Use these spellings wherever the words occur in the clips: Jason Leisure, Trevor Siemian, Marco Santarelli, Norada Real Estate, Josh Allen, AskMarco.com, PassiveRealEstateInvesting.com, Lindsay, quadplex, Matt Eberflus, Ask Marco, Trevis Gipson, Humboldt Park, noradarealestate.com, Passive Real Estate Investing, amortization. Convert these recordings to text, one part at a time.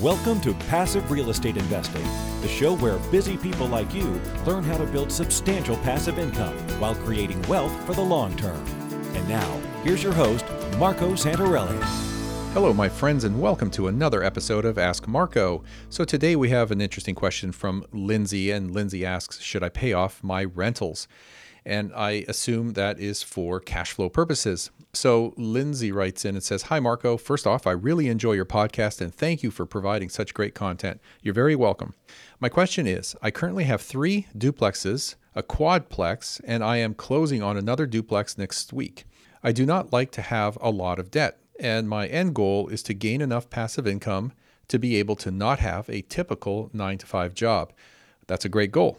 Welcome to Passive Real Estate Investing, the show where busy people like you learn how to build substantial passive income while creating wealth for the long term. And now, here's your host, Marco Santarelli. Hello, my friends, and welcome to another episode of Ask Marco. So today we have an interesting question from Lindsay, and Lindsay asks, should I pay off my rentals? And I assume that is for cash flow purposes. So Lindsay writes in and says, hi, Marco. First off, I really enjoy your podcast and thank you for providing such great content. You're very welcome. My question is, I currently have 3 duplexes, a quadplex, and I am closing on another duplex next week. I do not like to have a lot of debt, and my end goal is to gain enough passive income to be able to not have a typical 9-to-5 job. That's a great goal.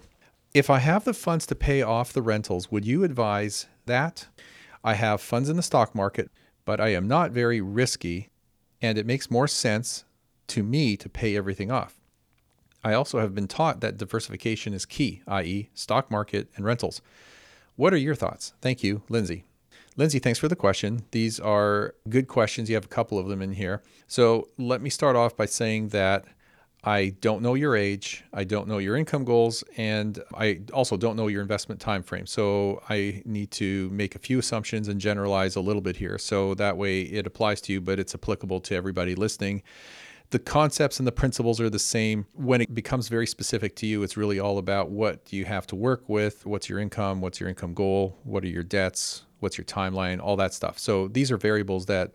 If I have the funds to pay off the rentals, would you advise that? I have funds in the stock market, but I am not very risky, and it makes more sense to me to pay everything off. I also have been taught that diversification is key, i.e. stock market and rentals. What are your thoughts? Thank you, Lindsay. Lindsay, thanks for the question. These are good questions. You have a couple of them in here. So let me start off by saying that I don't know your age, I don't know your income goals, and I also don't know your investment time frame. So I need to make a few assumptions and generalize a little bit here. So that way it applies to you, but it's applicable to everybody listening. The concepts and the principles are the same. When it becomes very specific to you, it's really all about what you have to work with, what's your income goal, what are your debts, what's your timeline, all that stuff. So these are variables that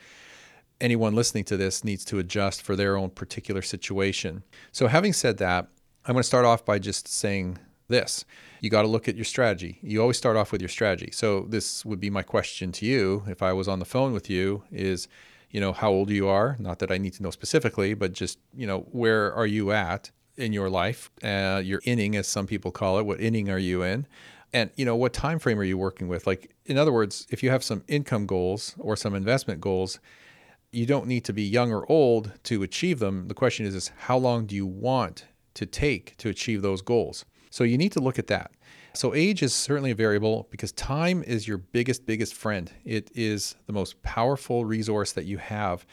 anyone listening to this needs to adjust for their own particular situation. So having said that, I'm going to start off by just saying this. You got to look at your strategy. You always start off with your strategy. So this would be my question to you if I was on the phone with you is, how old you are? Not that I need to know specifically, but just, where are you at in your life? Your inning, as some people call it. What inning are you in? And what time frame are you working with? Like, in other words, if you have some income goals or some investment goals, you don't need to be young or old to achieve them. The question is how long do you want to take to achieve those goals? So you need to look at that. So age is certainly a variable because time is your biggest friend. It is the most powerful resource that you have.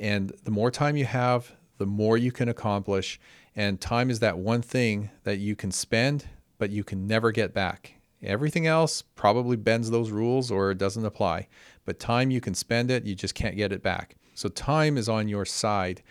And the more time you have, the more you can accomplish. And time is that one thing that you can spend, but you can never get back. Everything else probably bends those rules or doesn't apply. But time, you can spend it, you just can't get it back. So time is on your side.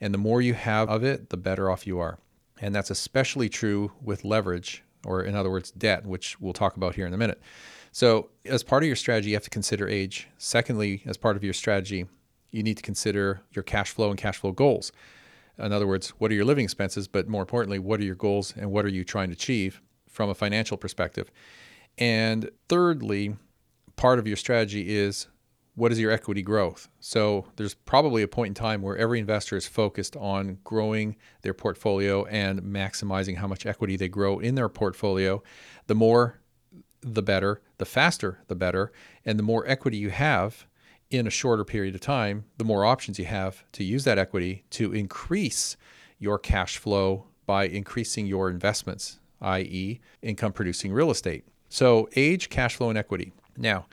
And the more you have of it, the better off you are. And that's especially true with leverage, or in other words, debt, which we'll talk about here in a minute. So as part of your strategy, you have to consider age. Secondly, as part of your strategy, you need to consider your cash flow and cash flow goals. In other words, what are your living expenses? But more importantly, what are your goals and what are you trying to achieve from a financial perspective? And thirdly, part of your strategy is what is your equity growth? So there's probably a point in time where every investor is focused on growing their portfolio and maximizing how much equity they grow in their portfolio. The more, the better, the faster, the better. And the more equity you have in a shorter period of time, the more options you have to use that equity to increase your cash flow by increasing your investments, i.e. income-producing real estate. So age, cash flow, and equity. Now,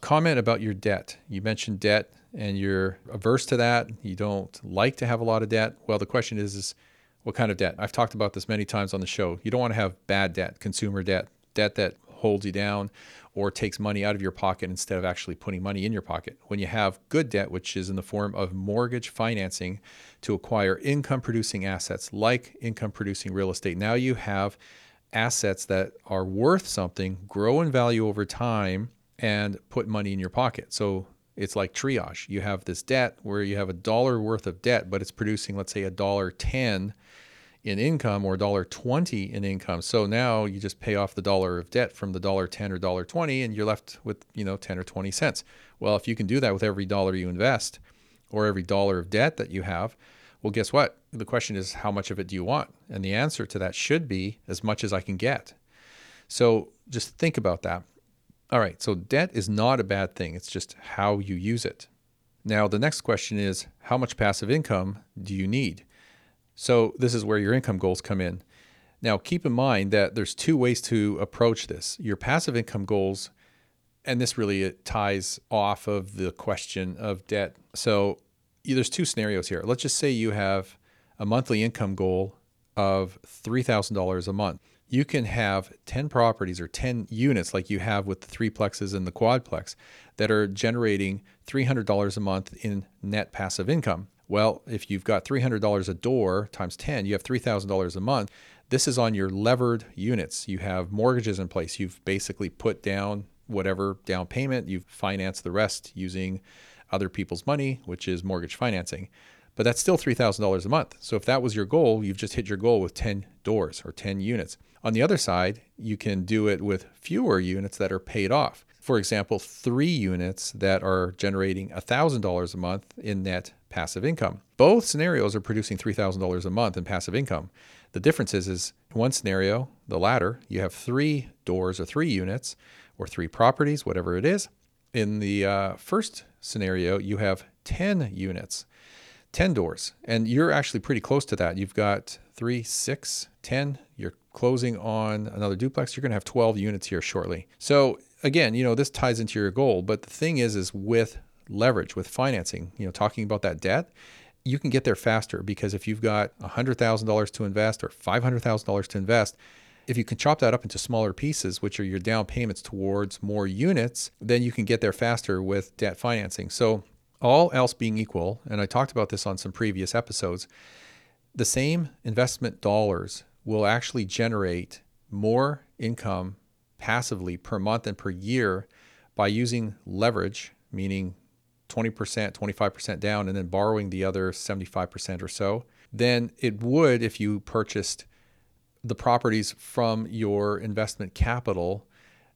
comment about your debt. You mentioned debt and you're averse to that. You don't like to have a lot of debt. Well, the question is what kind of debt? I've talked about this many times on the show. You don't want to have bad debt, consumer debt, debt that holds you down or takes money out of your pocket instead of actually putting money in your pocket. When you have good debt, which is in the form of mortgage financing to acquire income-producing assets like income-producing real estate, now you have assets that are worth something, grow in value over time, and put money in your pocket. So it's like triage. You have this debt where you have a $1 worth of debt, but it's producing, let's say, $1.10 in income or $1.20 in income. So now you just pay off the $1 of debt from the $1.10 or $1.20, and you're left with 10 or 20 cents. Well, if you can do that with every $1 you invest or every $1 of debt that you have, well, guess what? The question is, how much of it do you want? And the answer to that should be as much as I can get. So just think about that. All right, so debt is not a bad thing. It's just how you use it. Now, the next question is, how much passive income do you need? So this is where your income goals come in. Now, keep in mind that there's 2 ways to approach this. Your passive income goals, and this really ties off of the question of debt. So there's 2 scenarios here. Let's just say you have a monthly income goal of $3,000 a month, you can have 10 properties or 10 units like you have with the threeplexes and the quadplex that are generating $300 a month in net passive income. Well, if you've got $300 a door times 10, you have $3,000 a month. This is on your levered units. You have mortgages in place. You've basically put down whatever down payment. You've financed the rest using other people's money, which is mortgage financing. But that's still $3,000 a month. So if that was your goal, you've just hit your goal with 10 doors or 10 units. On the other side, you can do it with fewer units that are paid off. For example, 3 units that are generating $1,000 a month in net passive income. Both scenarios are producing $3,000 a month in passive income. The difference is one scenario, the latter, you have 3 doors or 3 units or 3 properties, whatever it is. In the first scenario, you have 10 units, 10 doors, and you're actually pretty close to that. You've got 3, 6, 10, you're closing on another duplex. You're going to have 12 units here shortly. So again, you know, this ties into your goal, but the thing is with leverage, with financing, you know, talking about that debt, you can get there faster because if you've got $100,000 to invest or $500,000 to invest, if you can chop that up into smaller pieces, which are your down payments towards more units, then you can get there faster with debt financing. So all else being equal, and I talked about this on some previous episodes, the same investment dollars will actually generate more income passively per month and per year by using leverage, meaning 20%, 25% down, and then borrowing the other 75% or so, then it would if you purchased the properties from your investment capital,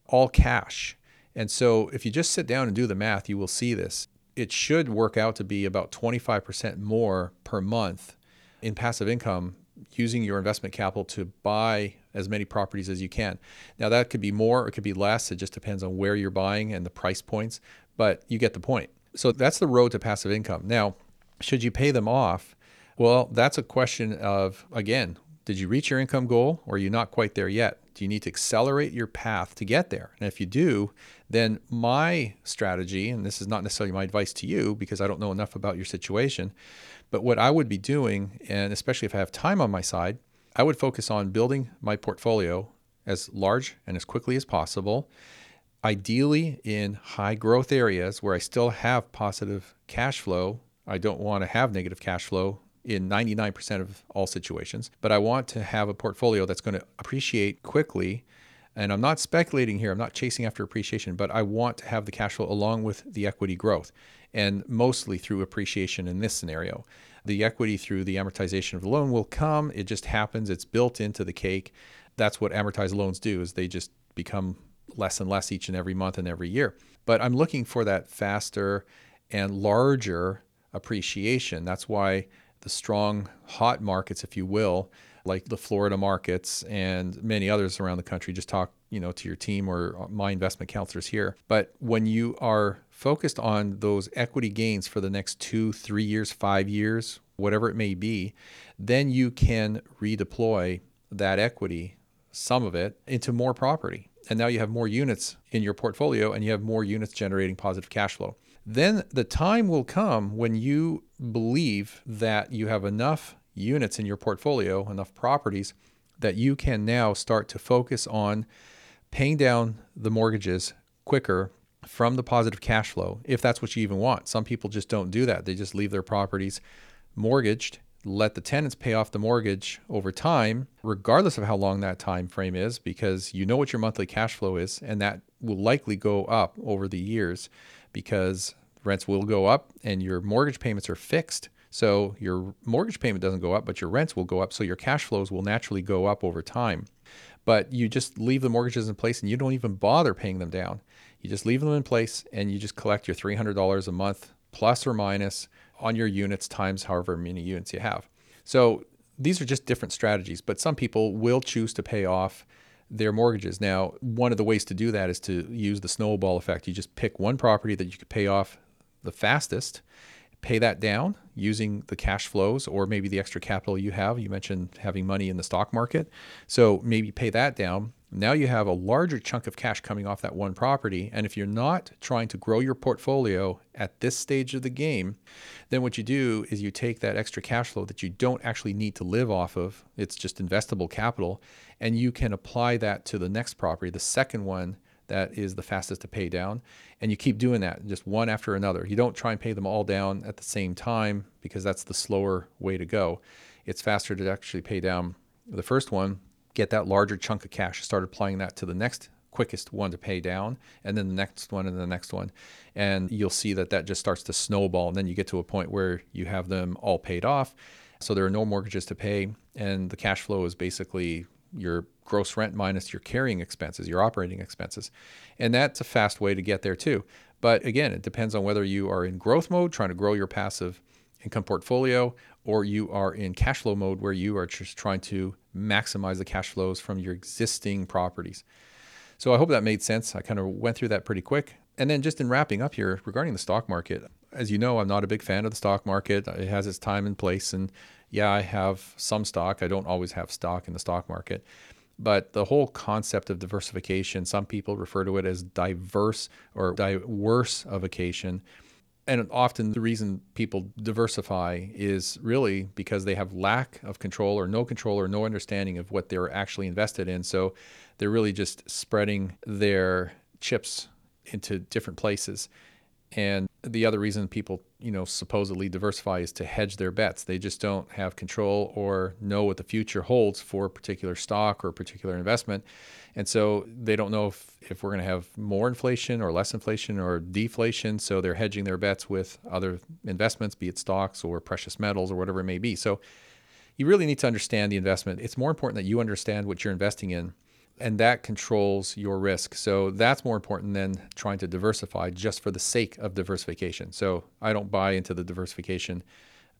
all cash. And so if you just sit down and do the math, you will see this. It should work out to be about 25% more per month in passive income using your investment capital to buy as many properties as you can. Now that could be more, or it could be less. It just depends on where you're buying and the price points, but you get the point. So that's the road to passive income. Now, should you pay them off? Well, that's a question of, again, did you reach your income goal or are you not quite there yet? Do you need to accelerate your path to get there? And if you do, then my strategy, and this is not necessarily my advice to you because I don't know enough about your situation, but what I would be doing, and especially if I have time on my side, I would focus on building my portfolio as large and as quickly as possible, ideally in high growth areas where I still have positive cash flow. I don't want to have negative cash flow in 99% of all situations, but I want to have a portfolio that's going to appreciate quickly. And I'm not speculating here. I'm not chasing after appreciation, but I want to have the cash flow along with the equity growth, and mostly through appreciation in this scenario. The equity through the amortization of the loan will come. It just happens. It's built into the cake. That's what amortized loans do, is they just become less and less each and every month and every year. But I'm looking for that faster and larger appreciation. That's why the strong hot markets, if you will, like the Florida markets and many others around the country, just talk, you know, to your team or my investment counselors here. But when you are focused on those equity gains for the next 2-3 years, 5 years, whatever it may be, then you can redeploy that equity, some of it, into more property. And now you have more units in your portfolio and you have more units generating positive cash flow. Then the time will come when you believe that you have enough units in your portfolio, enough properties, that you can now start to focus on paying down the mortgages quicker from the positive cash flow, if that's what you even want. Some people just don't do that. They just leave their properties mortgaged, let the tenants pay off the mortgage over time, regardless of how long that time frame is, because you know what your monthly cash flow is, and that will likely go up over the years because rents will go up and your mortgage payments are fixed. So your mortgage payment doesn't go up, but your rents will go up. So your cash flows will naturally go up over time. But you just leave the mortgages in place and you don't even bother paying them down. You just leave them in place and you just collect your $300 a month, plus or minus, on your units times however many units you have. So these are just different strategies, but some people will choose to pay off their mortgages. Now, one of the ways to do that is to use the snowball effect. You just pick one property that you could pay off the fastest, pay that down using the cash flows or maybe the extra capital you have. You mentioned having money in the stock market. So maybe pay that down. Now you have a larger chunk of cash coming off that one property. And if you're not trying to grow your portfolio at this stage of the game, then what you do is you take that extra cash flow that you don't actually need to live off of. It's just investable capital. And you can apply that to the next property, the second one that is the fastest to pay down. And you keep doing that, just one after another. You don't try and pay them all down at the same time because that's the slower way to go. It's faster to actually pay down the first one, get that larger chunk of cash, start applying that to the next quickest one to pay down, and then the next one and the next one. And you'll see that that just starts to snowball. And then you get to a point where you have them all paid off. So there are no mortgages to pay. And the cash flow is basically your gross rent minus your carrying expenses, your operating expenses. And that's a fast way to get there too. But again, it depends on whether you are in growth mode, trying to grow your passive income portfolio, or you are in cash flow mode where you are just trying to maximize the cash flows from your existing properties. So I hope that made sense. I kind of went through that pretty quick. And then just in wrapping up here regarding the stock market, as you know, I'm not a big fan of the stock market. It has its time and place. And yeah, I have some stock. I don't always have stock in the stock market. But the whole concept of diversification, some people refer to it as diverse or diversification. And often the reason people diversify is really because they have lack of control or no understanding of what they're actually invested in. So they're really just spreading their chips into different places. And the other reason people, supposedly diversify is to hedge their bets. They just don't have control or know what the future holds for a particular stock or a particular investment. And so they don't know if we're going to have more inflation or less inflation or deflation. So they're hedging their bets with other investments, be it stocks or precious metals or whatever it may be. So you really need to understand the investment. It's more important that you understand what you're investing in, and that controls your risk. So that's more important than trying to diversify just for the sake of diversification. So I don't buy into the diversification,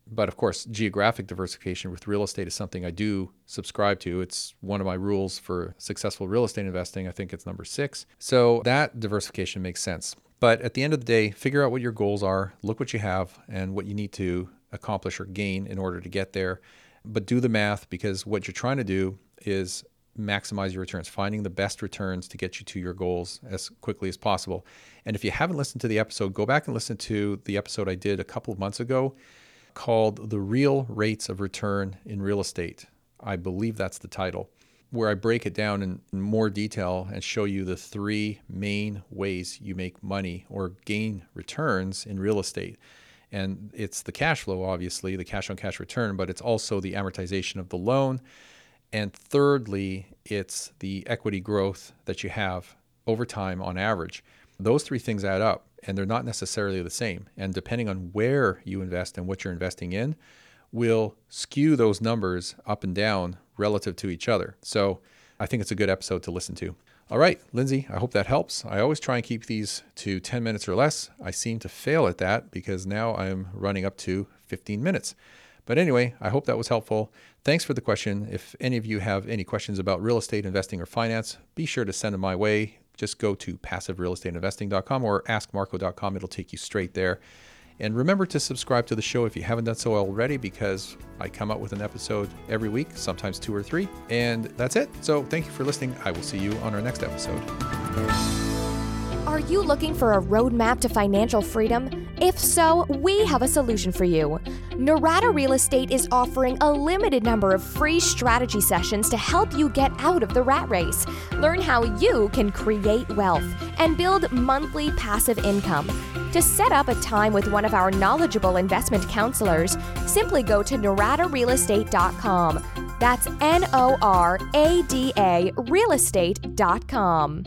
but of course, geographic diversification with real estate is something I do subscribe to. It's one of my rules for successful real estate investing. I think it's number 6. So that diversification makes sense. But at the end of the day, figure out what your goals are, look what you have and what you need to accomplish or gain in order to get there. But do the math, because what you're trying to do is maximize your returns, finding the best returns to get you to your goals as quickly as possible. And if you haven't listened to the episode, go back and listen to the episode I did a couple of months ago called The Real Rates of Return in Real Estate. I believe that's the title, where I break it down in more detail and show you the 3 main ways you make money or gain returns in real estate. And it's the cash flow, obviously, the cash on cash return, but it's also the amortization of the loan. And thirdly, it's the equity growth that you have over time on average. Those 3 things add up, and they're not necessarily the same. And depending on where you invest and what you're investing in will skew those numbers up and down relative to each other. So I think it's a good episode to listen to. All right, Lindsay, I hope that helps. I always try and keep these to 10 minutes or less. I seem to fail at that because now I'm running up to 15 minutes. But anyway, I hope that was helpful. Thanks for the question. If any of you have any questions about real estate investing or finance, be sure to send them my way. Just go to PassiveRealEstateInvesting.com or AskMarco.com. It'll take you straight there. And remember to subscribe to the show if you haven't done so already, because I come out with an episode every week, sometimes 2 or 3. And that's it. So thank you for listening. I will see you on our next episode. Are you looking for a roadmap to financial freedom? If so, we have a solution for you. Norada Real Estate is offering a limited number of free strategy sessions to help you get out of the rat race. Learn how you can create wealth and build monthly passive income. To set up a time with one of our knowledgeable investment counselors, simply go to noradarealestate.com. That's N-O-R-A-D-A realestate.com.